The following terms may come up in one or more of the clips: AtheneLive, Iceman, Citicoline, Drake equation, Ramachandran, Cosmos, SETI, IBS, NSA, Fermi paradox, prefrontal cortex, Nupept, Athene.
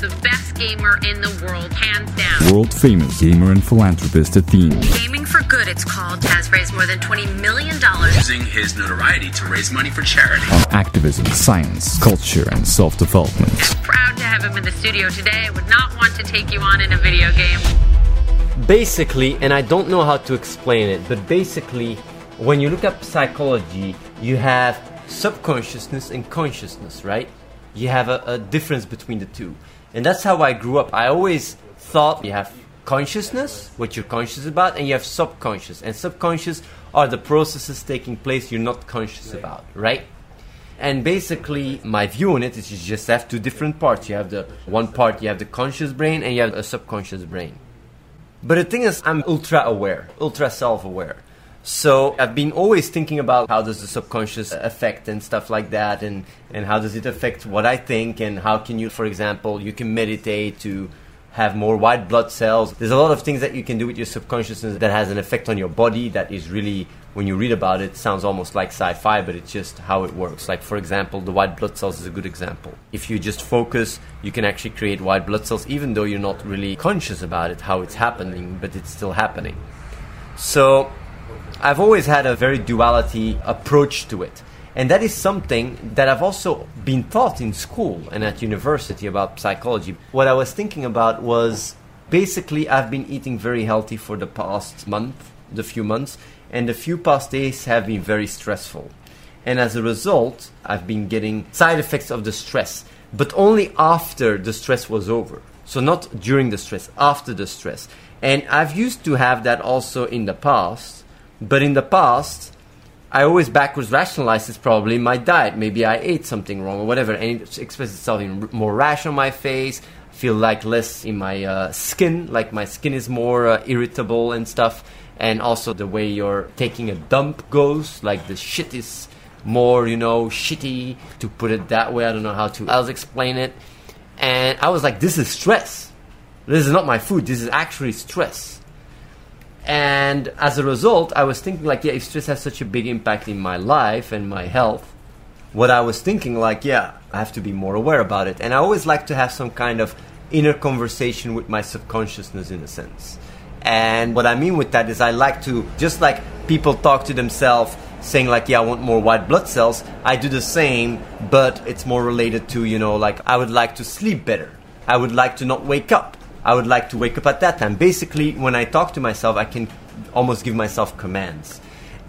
the best gamer in the world, hands down. World famous gamer and philanthropist Athene. Gaming for Good, it's called, has raised more than $20 million. Using his notoriety to raise money for charity. On activism, science, culture, and self-development. Proud to have him in the studio today. I would not want to take you on in a video game. Basically, and I don't know how to explain it, but basically, when you look up psychology, you have subconsciousness and consciousness, right? You have a difference between the two. And that's how I grew up. I always thought you have consciousness, what you're conscious about, and you have subconscious. And subconscious are the processes taking place you're not conscious about, right? And basically, my view on it is you just have two different parts. You have the one part, you have the conscious brain, and you have a subconscious brain. But the thing is, I'm ultra-aware, ultra-self-aware. So I've been always thinking about how does the subconscious affect and stuff like that, and how does it affect what I think, and how can you, for example, you can meditate to have more white blood cells. There's a lot of things that you can do with your subconsciousness that has an effect on your body that is really, when you read about it, sounds almost like sci-fi, but it's just how it works. Like, for example, the white blood cells is a good example. If you just focus, you can actually create white blood cells, even though you're not really conscious about it, how it's happening, but it's still happening. So I've always had a very duality approach to it. And that is something that I've also been taught in school and at university about psychology. What I was thinking about was basically I've been eating very healthy for the past month, the few months, and the few past days have been very stressful. And as a result, I've been getting side effects of the stress, but only after the stress was over. So not during the stress, after the stress. And I've used to have that also in the past. But in the past, I always backwards rationalized it's probably my diet. Maybe I ate something wrong or whatever. And it expresses itself in more rash on my face. I feel like less in my skin. Like my skin is more irritable and stuff. And also the way you're taking a dump goes. Like the shit is more, you know, shitty. To put it that way, I don't know how to else explain it. And I was like, this is stress. This is not my food. This is actually stress. And as a result, I was thinking like, yeah, if stress has such a big impact in my life and my health, what I was thinking like, yeah, I have to be more aware about it. And I always like to have some kind of inner conversation with my subconsciousness in a sense. And what I mean with that is I like to, just like people talk to themselves saying like, yeah, I want more white blood cells. I do the same, but it's more related to, you know, like I would like to sleep better. I would like to not wake up. I would like to wake up at that time. Basically, when I talk to myself, I can almost give myself commands.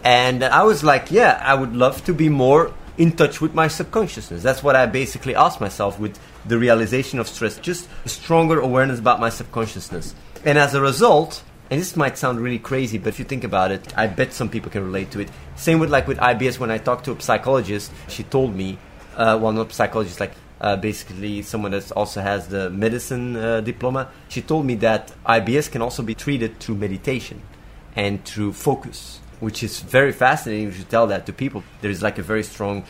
And I was like, yeah, I would love to be more in touch with my subconsciousness. That's what I basically asked myself with the realization of stress, just a stronger awareness about my subconsciousness. And as a result, and this might sound really crazy, but if you think about it, I bet some people can relate to it. Same with like with IBS, when I talked to a psychologist, she told me, well, not psychologist, like, basically someone that also has the medicine diploma, she told me that IBS can also be treated through meditation and through focus, which is very fascinating if you tell that to people. There is like a very strong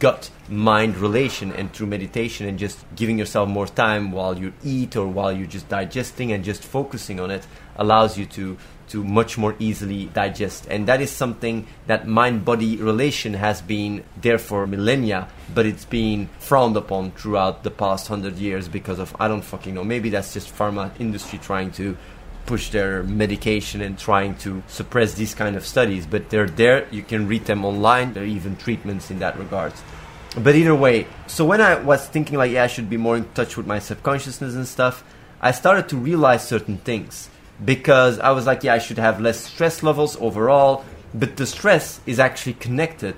gut-mind relation, and through meditation and just giving yourself more time while you eat or while you're just digesting and just focusing on it allows you to much more easily digest. And that is something that mind-body relation has been there for millennia, but it's been frowned upon throughout the past 100 years because of, I don't fucking know, maybe that's just pharma industry trying to push their medication and trying to suppress these kind of studies. But they're there, you can read them online, there are even treatments in that regard. But either way, so when I was thinking like, yeah, I should be more in touch with my subconsciousness and stuff, I started to realize certain things. Because I was like, yeah, I should have less stress levels overall. But the stress is actually connected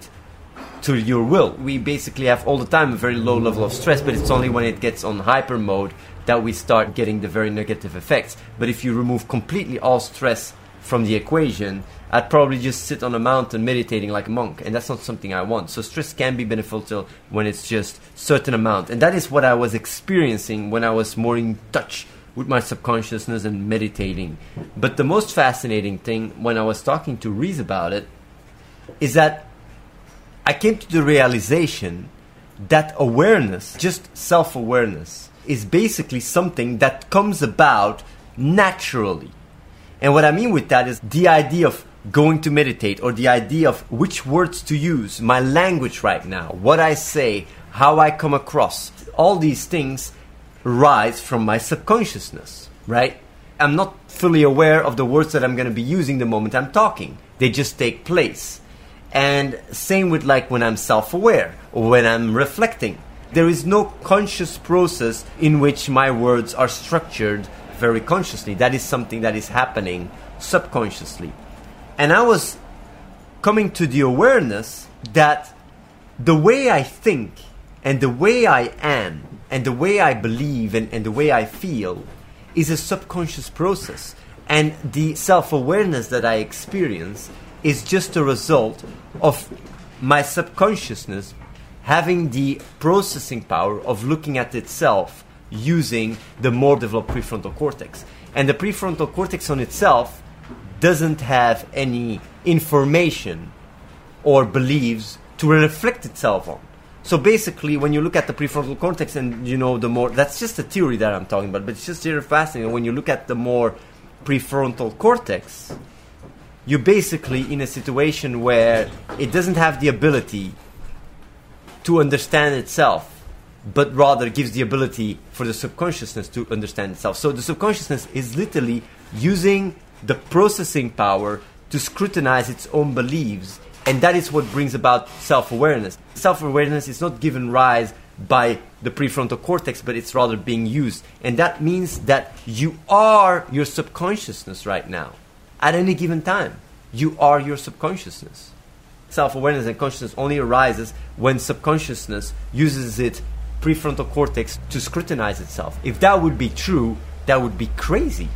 to your will. We basically have all the time a very low level of stress, but it's only when it gets on hyper mode that we start getting the very negative effects. But if you remove completely all stress from the equation, I'd probably just sit on a mountain meditating like a monk. And that's not something I want. So stress can be beneficial when it's just certain amount. And that is what I was experiencing when I was more in touch with my subconsciousness and meditating. But the most fascinating thing when I was talking to Reese about it is that I came to the realization that awareness, just self-awareness, is basically something that comes about naturally. And what I mean with that is the idea of going to meditate, or the idea of which words to use, my language right now, what I say, how I come across. All these things rise from my subconsciousness, right? I'm not fully aware of the words that I'm going to be using the moment I'm talking. They just take place. And same with like when I'm self-aware or when I'm reflecting. There is no conscious process in which my words are structured very consciously. That is something that is happening subconsciously. And I was coming to the awareness that the way I think and the way I am and the way I believe and the way I feel is a subconscious process. And the self-awareness that I experience is just a result of my subconsciousness having the processing power of looking at itself using the more developed prefrontal cortex. And the prefrontal cortex on itself doesn't have any information or beliefs to reflect itself on. So basically, when you look at the prefrontal cortex and, you know, the more... That's just a theory that I'm talking about, but it's just very fascinating. When you look at the more prefrontal cortex, you're basically in a situation where it doesn't have the ability to understand itself, but rather gives the ability for the subconsciousness to understand itself. So the subconsciousness is literally using the processing power to scrutinize its own beliefs, and that is what brings about self-awareness. Self-awareness is not given rise by the prefrontal cortex, but it's rather being used. And that means that you are your subconsciousness right now. At any given time, you are your subconsciousness. Self-awareness and consciousness only arises when subconsciousness uses its prefrontal cortex to scrutinize itself. If that would be true, that would be crazy.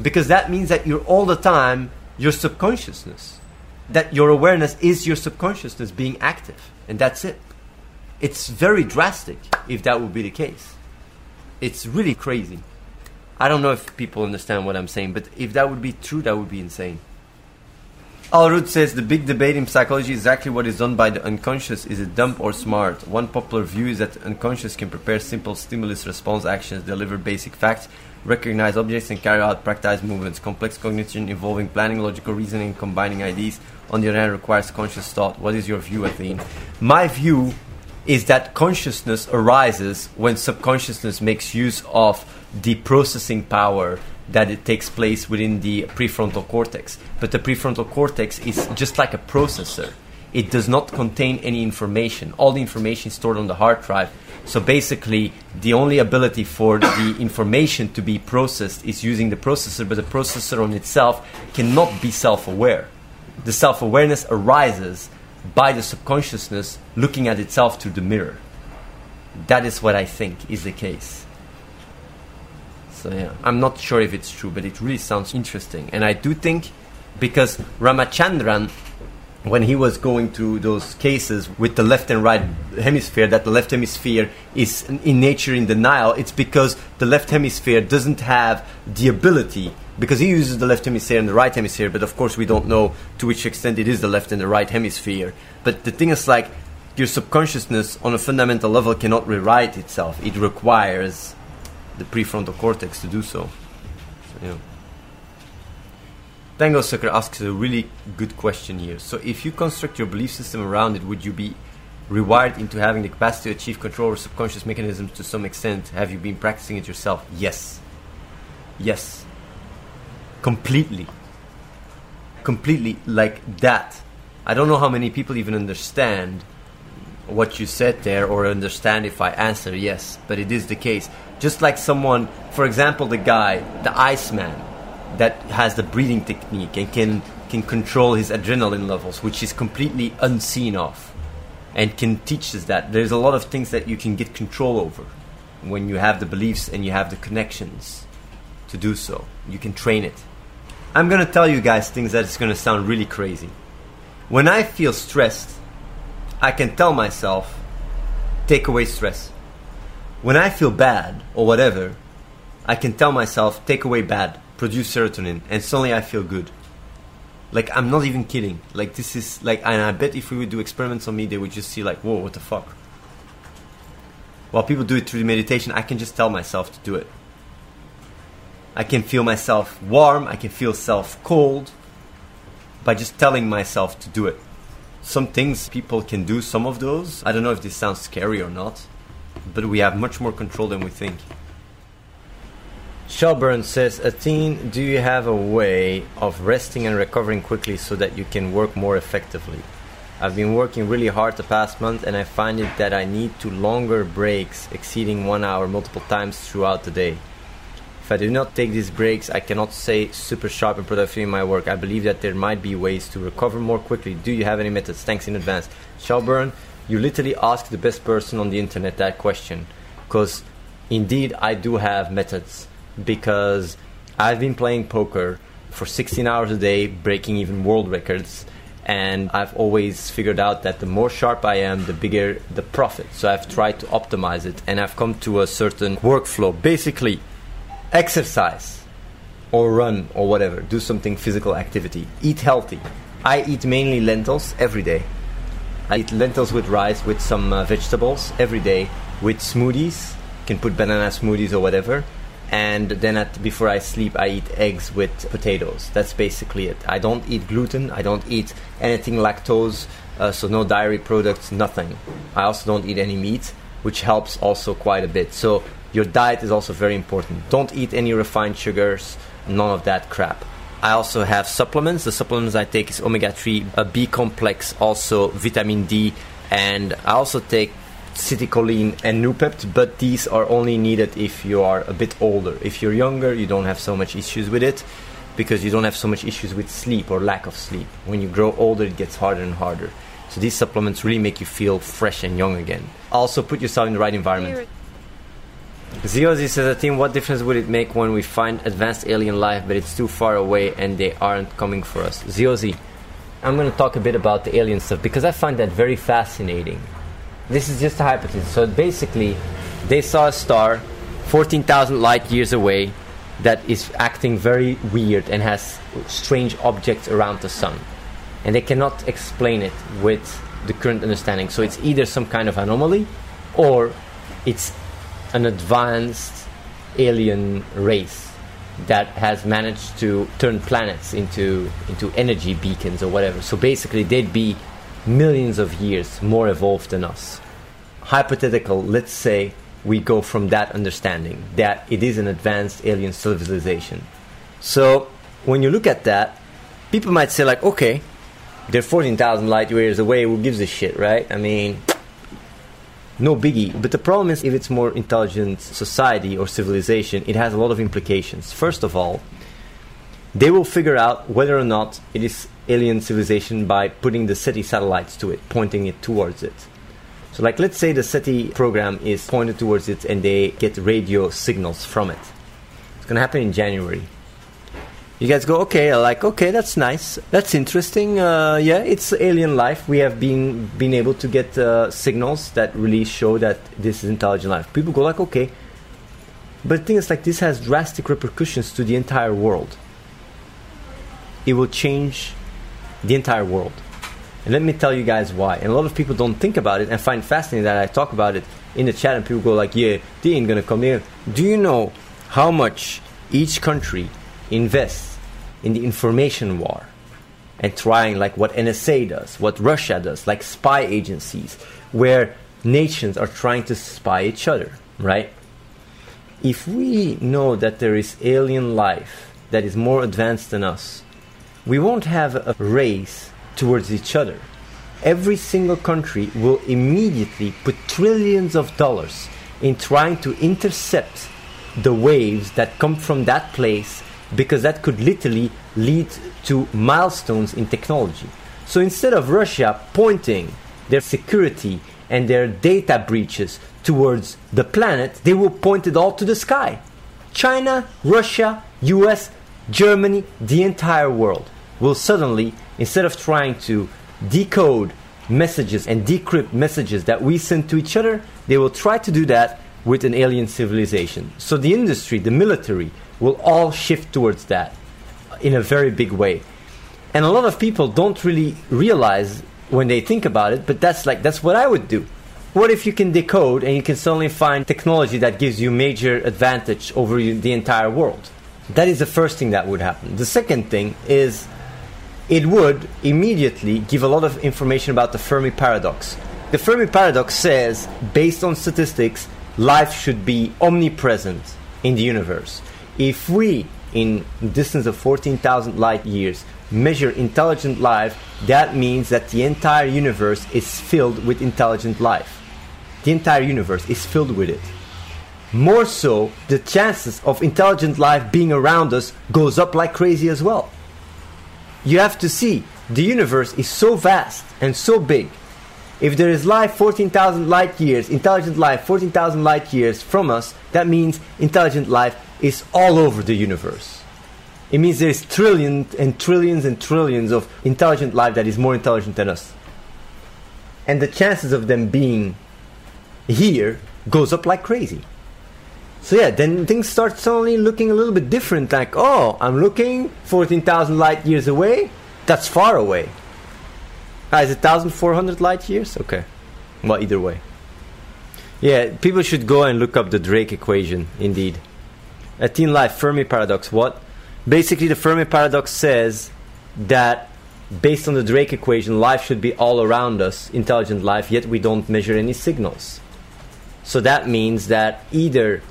Because that means that you're all the time your subconsciousness. That your awareness is your subconsciousness being active. And that's it. It's very drastic if that would be the case. It's really crazy. I don't know if people understand what I'm saying, but if that would be true, that would be insane. Alrud says, the big debate in psychology is exactly what is done by the unconscious. Is it dumb or smart? One popular view is that the unconscious can prepare simple stimulus-response actions, deliver basic facts, recognize objects and carry out practiced movements. Complex cognition involving planning, logical reasoning, combining ideas, on the other hand, requires conscious thought. What is your view, Athene? My view is that consciousness arises when subconsciousness makes use of the processing power that it takes place within the prefrontal cortex. But the prefrontal cortex is just like a processor. It does not contain any information. All the information is stored on the hard drive. So basically, the only ability for the information to be processed is using the processor, but the processor on itself cannot be self-aware. The self-awareness arises by the subconsciousness looking at itself through the mirror. That is what I think is the case. So yeah, I'm not sure if it's true, but it really sounds interesting. And I do think, because Ramachandran, when he was going through those cases with the left and right hemisphere, that the left hemisphere is in nature in denial, it's because the left hemisphere doesn't have the ability, because he uses the left hemisphere and the right hemisphere, but of course we don't know to which extent it is the left and the right hemisphere. But the thing is, like, your subconsciousness on a fundamental level cannot rewrite itself. It requires the prefrontal cortex to do so. Yeah. Tango Sucker asks a really good question here. So if you construct your belief system around it, would you be rewired into having the capacity to achieve control over subconscious mechanisms to some extent? Have you been practicing it yourself? Yes. Yes. Completely. Completely like that. I don't know how many people even understand what you said there or understand if I answer yes, but it is the case. Just like someone, for example, the guy, the Iceman, that has the breathing technique and can control his adrenaline levels, which is completely unseen of, and can teach us that. There's a lot of things that you can get control over when you have the beliefs and you have the connections to do so. You can train it. I'm going to tell you guys things that is going to sound really crazy. When I feel stressed, I can tell myself, take away stress. When I feel bad or whatever, I can tell myself, take away bad. Produce serotonin, and suddenly I feel good. Like, I'm not even kidding. Like, this is like, and I bet if we would do experiments on me, they would just see like, whoa, what the fuck. While people do it through the meditation, I can just tell myself to do it. I can feel myself warm, I can feel self cold by just telling myself to do it. Some things people can do, some of those, I don't know if this sounds scary or not, but we have much more control than we think. Shelburne says, Athene, do you have a way of resting and recovering quickly so that you can work more effectively? I've been working really hard the past month and I find it that I need to longer breaks exceeding 1 hour multiple times throughout the day. If I do not take these breaks, I cannot stay super sharp and productive in my work. I believe that there might be ways to recover more quickly. Do you have any methods? Thanks in advance. Shelburne, you literally asked the best person on the internet that question, because indeed I do have methods. Because I've been playing poker for 16 hours a day, breaking even world records, and I've always figured out that the more sharp I am, the bigger the profit. So I've tried to optimize it, and I've come to a certain workflow. Basically, exercise or run or whatever, do something physical activity, eat healthy. I eat mainly lentils every day. I eat lentils with rice, with some vegetables every day, with smoothies. You can put banana smoothies or whatever. And then before I sleep, I eat eggs with potatoes. That's basically it. I don't eat gluten. I don't eat anything lactose, so no dairy products, nothing. I also don't eat any meat, which helps also quite a bit. So your diet is also very important. Don't eat any refined sugars, none of that crap. I also have supplements. The supplements I take is omega-3, a B complex, also vitamin D, and I also take Citicoline and Nupept, but these are only needed if you are a bit older. If you're younger, you don't have so much issues with it because you don't have so much issues with sleep or lack of sleep. When you grow older, it gets harder and harder. So these supplements really make you feel fresh and young again. Also, put yourself in the right environment. Ziozi says, Athene, what difference would it make when we find advanced alien life, but it's too far away and they aren't coming for us? Ziozi, I'm going to talk a bit about the alien stuff because I find that very fascinating. This is just a hypothesis. So basically, they saw a star 14,000 light years away that is acting very weird and has strange objects around the sun. And they cannot explain it with the current understanding. So it's either some kind of anomaly or it's an advanced alien race that has managed to turn planets into energy beacons or whatever. So basically, they'd be millions of years more evolved than us. Hypothetical, let's say we go from that understanding that it is an advanced alien civilization. So when you look at that, people might say like, okay, they're 14,000 light years away, who gives a shit, right? I mean, no biggie. But the problem is, if it's more intelligent society or civilization, it has a lot of implications. First of all, they will figure out whether or not it is alien civilization by putting the SETI satellites to it, pointing it towards it. So like, let's say the SETI program is pointed towards it and they get radio signals from it. It's going to happen in January. You guys go, okay, like, okay, that's nice. That's interesting. Yeah, it's alien life. We have been able to get signals that really show that this is intelligent life. People go like, okay. But the thing is, like, this has drastic repercussions to the entire world. It will change the entire world. And let me tell you guys why. And a lot of people don't think about it and find fascinating that I talk about it in the chat and people go like, yeah, they ain't gonna come here. Do you know how much each country invests in the information war and trying like what NSA does, what Russia does, like spy agencies, where nations are trying to spy each other, right? If we know that there is alien life that is more advanced than us, we won't have a race towards each other. Every single country will immediately put trillions of dollars in trying to intercept the waves that come from that place, because that could literally lead to milestones in technology. So instead of Russia pointing their security and their data breaches towards the planet, they will point it all to the sky. China, Russia, US, Germany, the entire world will suddenly, instead of trying to decode messages and decrypt messages that we send to each other, they will try to do that with an alien civilization. So the industry, the military, will all shift towards that in a very big way. And a lot of people don't really realize when they think about it, but that's what I would do. What if you can decode and you can suddenly find technology that gives you major advantage over the entire world? That is the first thing that would happen. The second thing is it would immediately give a lot of information about the Fermi paradox. The Fermi paradox says, based on statistics, life should be omnipresent in the universe. If we, in a distance of 14,000 light years, measure intelligent life, that means that the entire universe is filled with intelligent life. The entire universe is filled with it. More so, the chances of intelligent life being around us goes up like crazy as well. You have to see, the universe is so vast and so big. If there is life 14,000 light years, intelligent life 14,000 light years from us, that means intelligent life is all over the universe. It means there is trillions and trillions and trillions of intelligent life that is more intelligent than us. And the chances of them being here goes up like crazy. So yeah, then things start suddenly looking a little bit different, like, oh, I'm looking 14,000 light years away, that's far away. Ah, is it 1,400 light years? Okay. Well, either way. Yeah, people should go and look up the Drake equation, indeed. AtheneLive, Fermi paradox, what? Basically, the Fermi paradox says that based on the Drake equation, life should be all around us, intelligent life, yet we don't measure any signals. So that means that either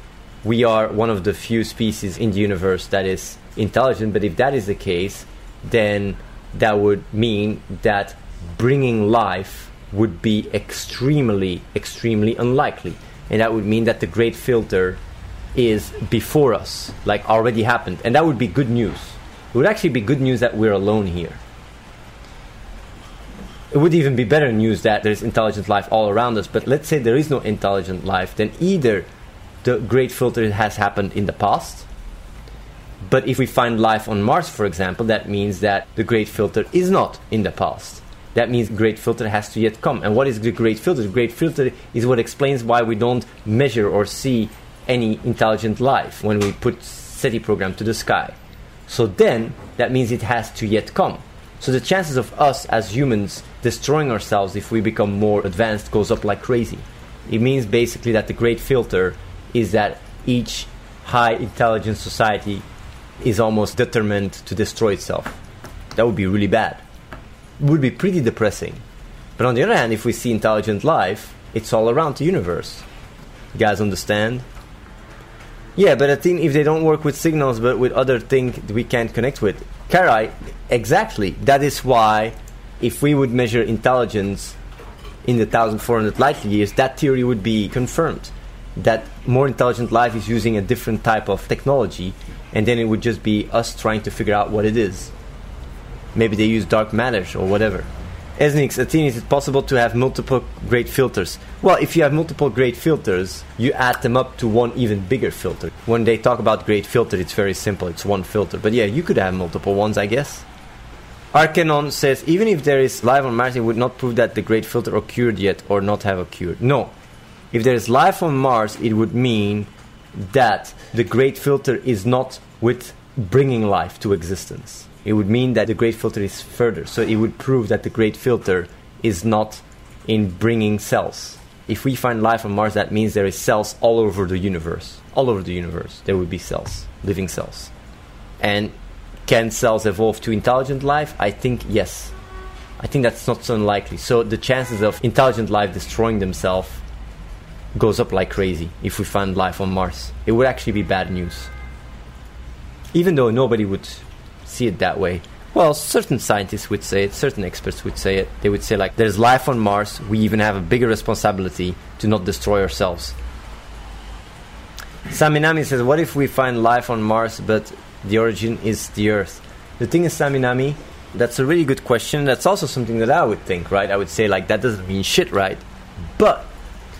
we are one of the few species in the universe that is intelligent, but if that is the case, then that would mean that bringing life would be extremely, extremely unlikely. And that would mean that the great filter is before us, like already happened. And that would be good news. It would actually be good news that we're alone here. It would even be better news that there's intelligent life all around us. But let's say there is no intelligent life, then either the great filter has happened in the past. But if we find life on Mars, for example, that means that the great filter is not in the past. That means great filter has to yet come. And what is the great filter? The great filter is what explains why we don't measure or see any intelligent life when we put SETI program to the sky. So then, that means it has to yet come. So the chances of us as humans destroying ourselves if we become more advanced goes up like crazy. It means basically that the great filter is that each high intelligence society is almost determined to destroy itself. That would be really bad. It would be pretty depressing. But on the other hand, if we see intelligent life, it's all around the universe. You guys understand? Yeah, but I think if they don't work with signals but with other things we can't connect with. Karai, exactly. That is why if we would measure intelligence in the 1,400 light years, that theory would be confirmed. That more intelligent life is using a different type of technology, and then it would just be us trying to figure out what it is. Maybe they use dark matter or whatever. Esnix, Athene, is it possible to have multiple great filters? Well, if you have multiple great filters, you add them up to one even bigger filter. When they talk about great filter, it's very simple. It's one filter. But yeah, you could have multiple ones, I guess. Arcanon says, even if there is life on Mars, it would not prove that the great filter occurred yet or not have occurred. No. If there is life on Mars, it would mean that the great filter is not with bringing life to existence. It would mean that the great filter is further. So it would prove that the great filter is not in bringing cells. If we find life on Mars, that means there is cells all over the universe. All over the universe, there would be cells, living cells. And can cells evolve to intelligent life? I think yes. I think that's not so unlikely. So the chances of intelligent life destroying themselves goes up like crazy if we find life on Mars. It would actually be bad news. Even though nobody would see it that way. Well, certain scientists would say it, certain experts would say it. They would say, like, there's life on Mars, we even have a bigger responsibility to not destroy ourselves. Saminami says, what if we find life on Mars, but the origin is the Earth? The thing is, Saminami, that's a really good question. That's also something that I would think, right? I would say, like, that doesn't mean shit, right? But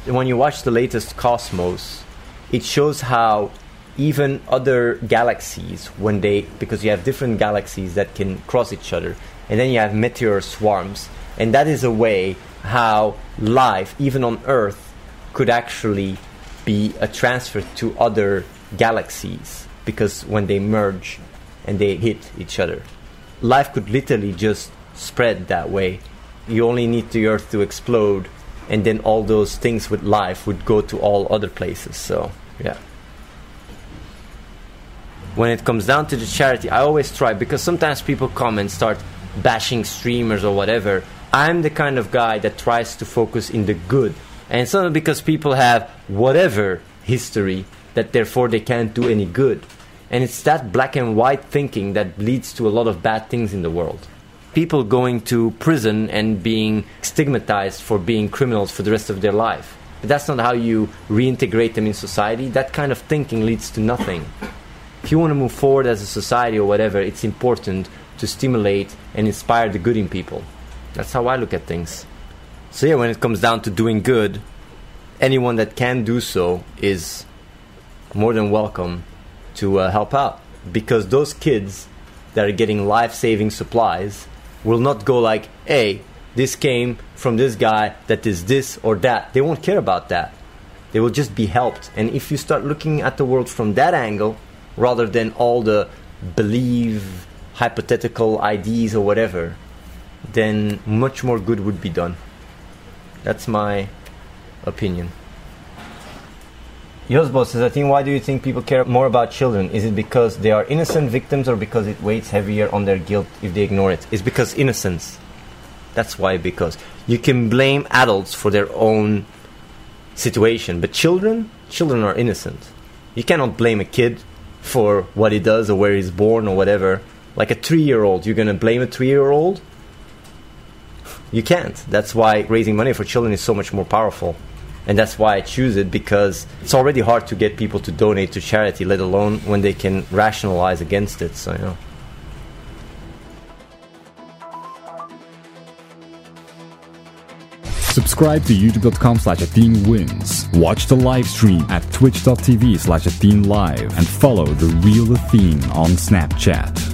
when you watch the latest Cosmos, it shows how even other galaxies, when they, because you have different galaxies that can cross each other, and then you have meteor swarms, and that is a way how life, even on Earth, could actually be a transfer to other galaxies, because when they merge and they hit each other, life could literally just spread that way. You only need the Earth to explode, and then all those things with life would go to all other places. So yeah. when it comes down to the charity, I always try, because sometimes people come and start bashing streamers or whatever. I'm the kind of guy that tries to focus in the good. And it's not because people have whatever history that therefore they can't do any good. And it's that black and white thinking that leads to a lot of bad things in the world. People going to prison and being stigmatized for being criminals for the rest of their life. But that's not how you reintegrate them in society. That kind of thinking leads to nothing. If you want to move forward as a society or whatever, it's important to stimulate and inspire the good in people. That's how I look at things. So yeah, when it comes down to doing good, anyone that can do so is more than welcome to help out. Because those kids that are getting life-saving supplies will not go like, hey, this came from this guy that is this or that. They won't care about that. They will just be helped. And if you start looking at the world from that angle, rather than all the believe, hypothetical ideas or whatever, then much more good would be done. That's my opinion. Yosbo says, I think, why do you think people care more about children? Is it because they are innocent victims or because it weighs heavier on their guilt if they ignore it? It's because innocence. That's why, because you can blame adults for their own situation, but children are innocent. You cannot blame a kid for what he does or where he's born or whatever. Like a 3-year-old, you're going to blame a 3-year-old? You can't. That's why raising money for children is so much more powerful. And that's why I choose it, because it's already hard to get people to donate to charity, let alone when they can rationalize against it. So, you know. Subscribe to youtube.com/AtheneWins. Watch the live stream at twitch.tv/AtheneLive and follow The Real Athene on Snapchat.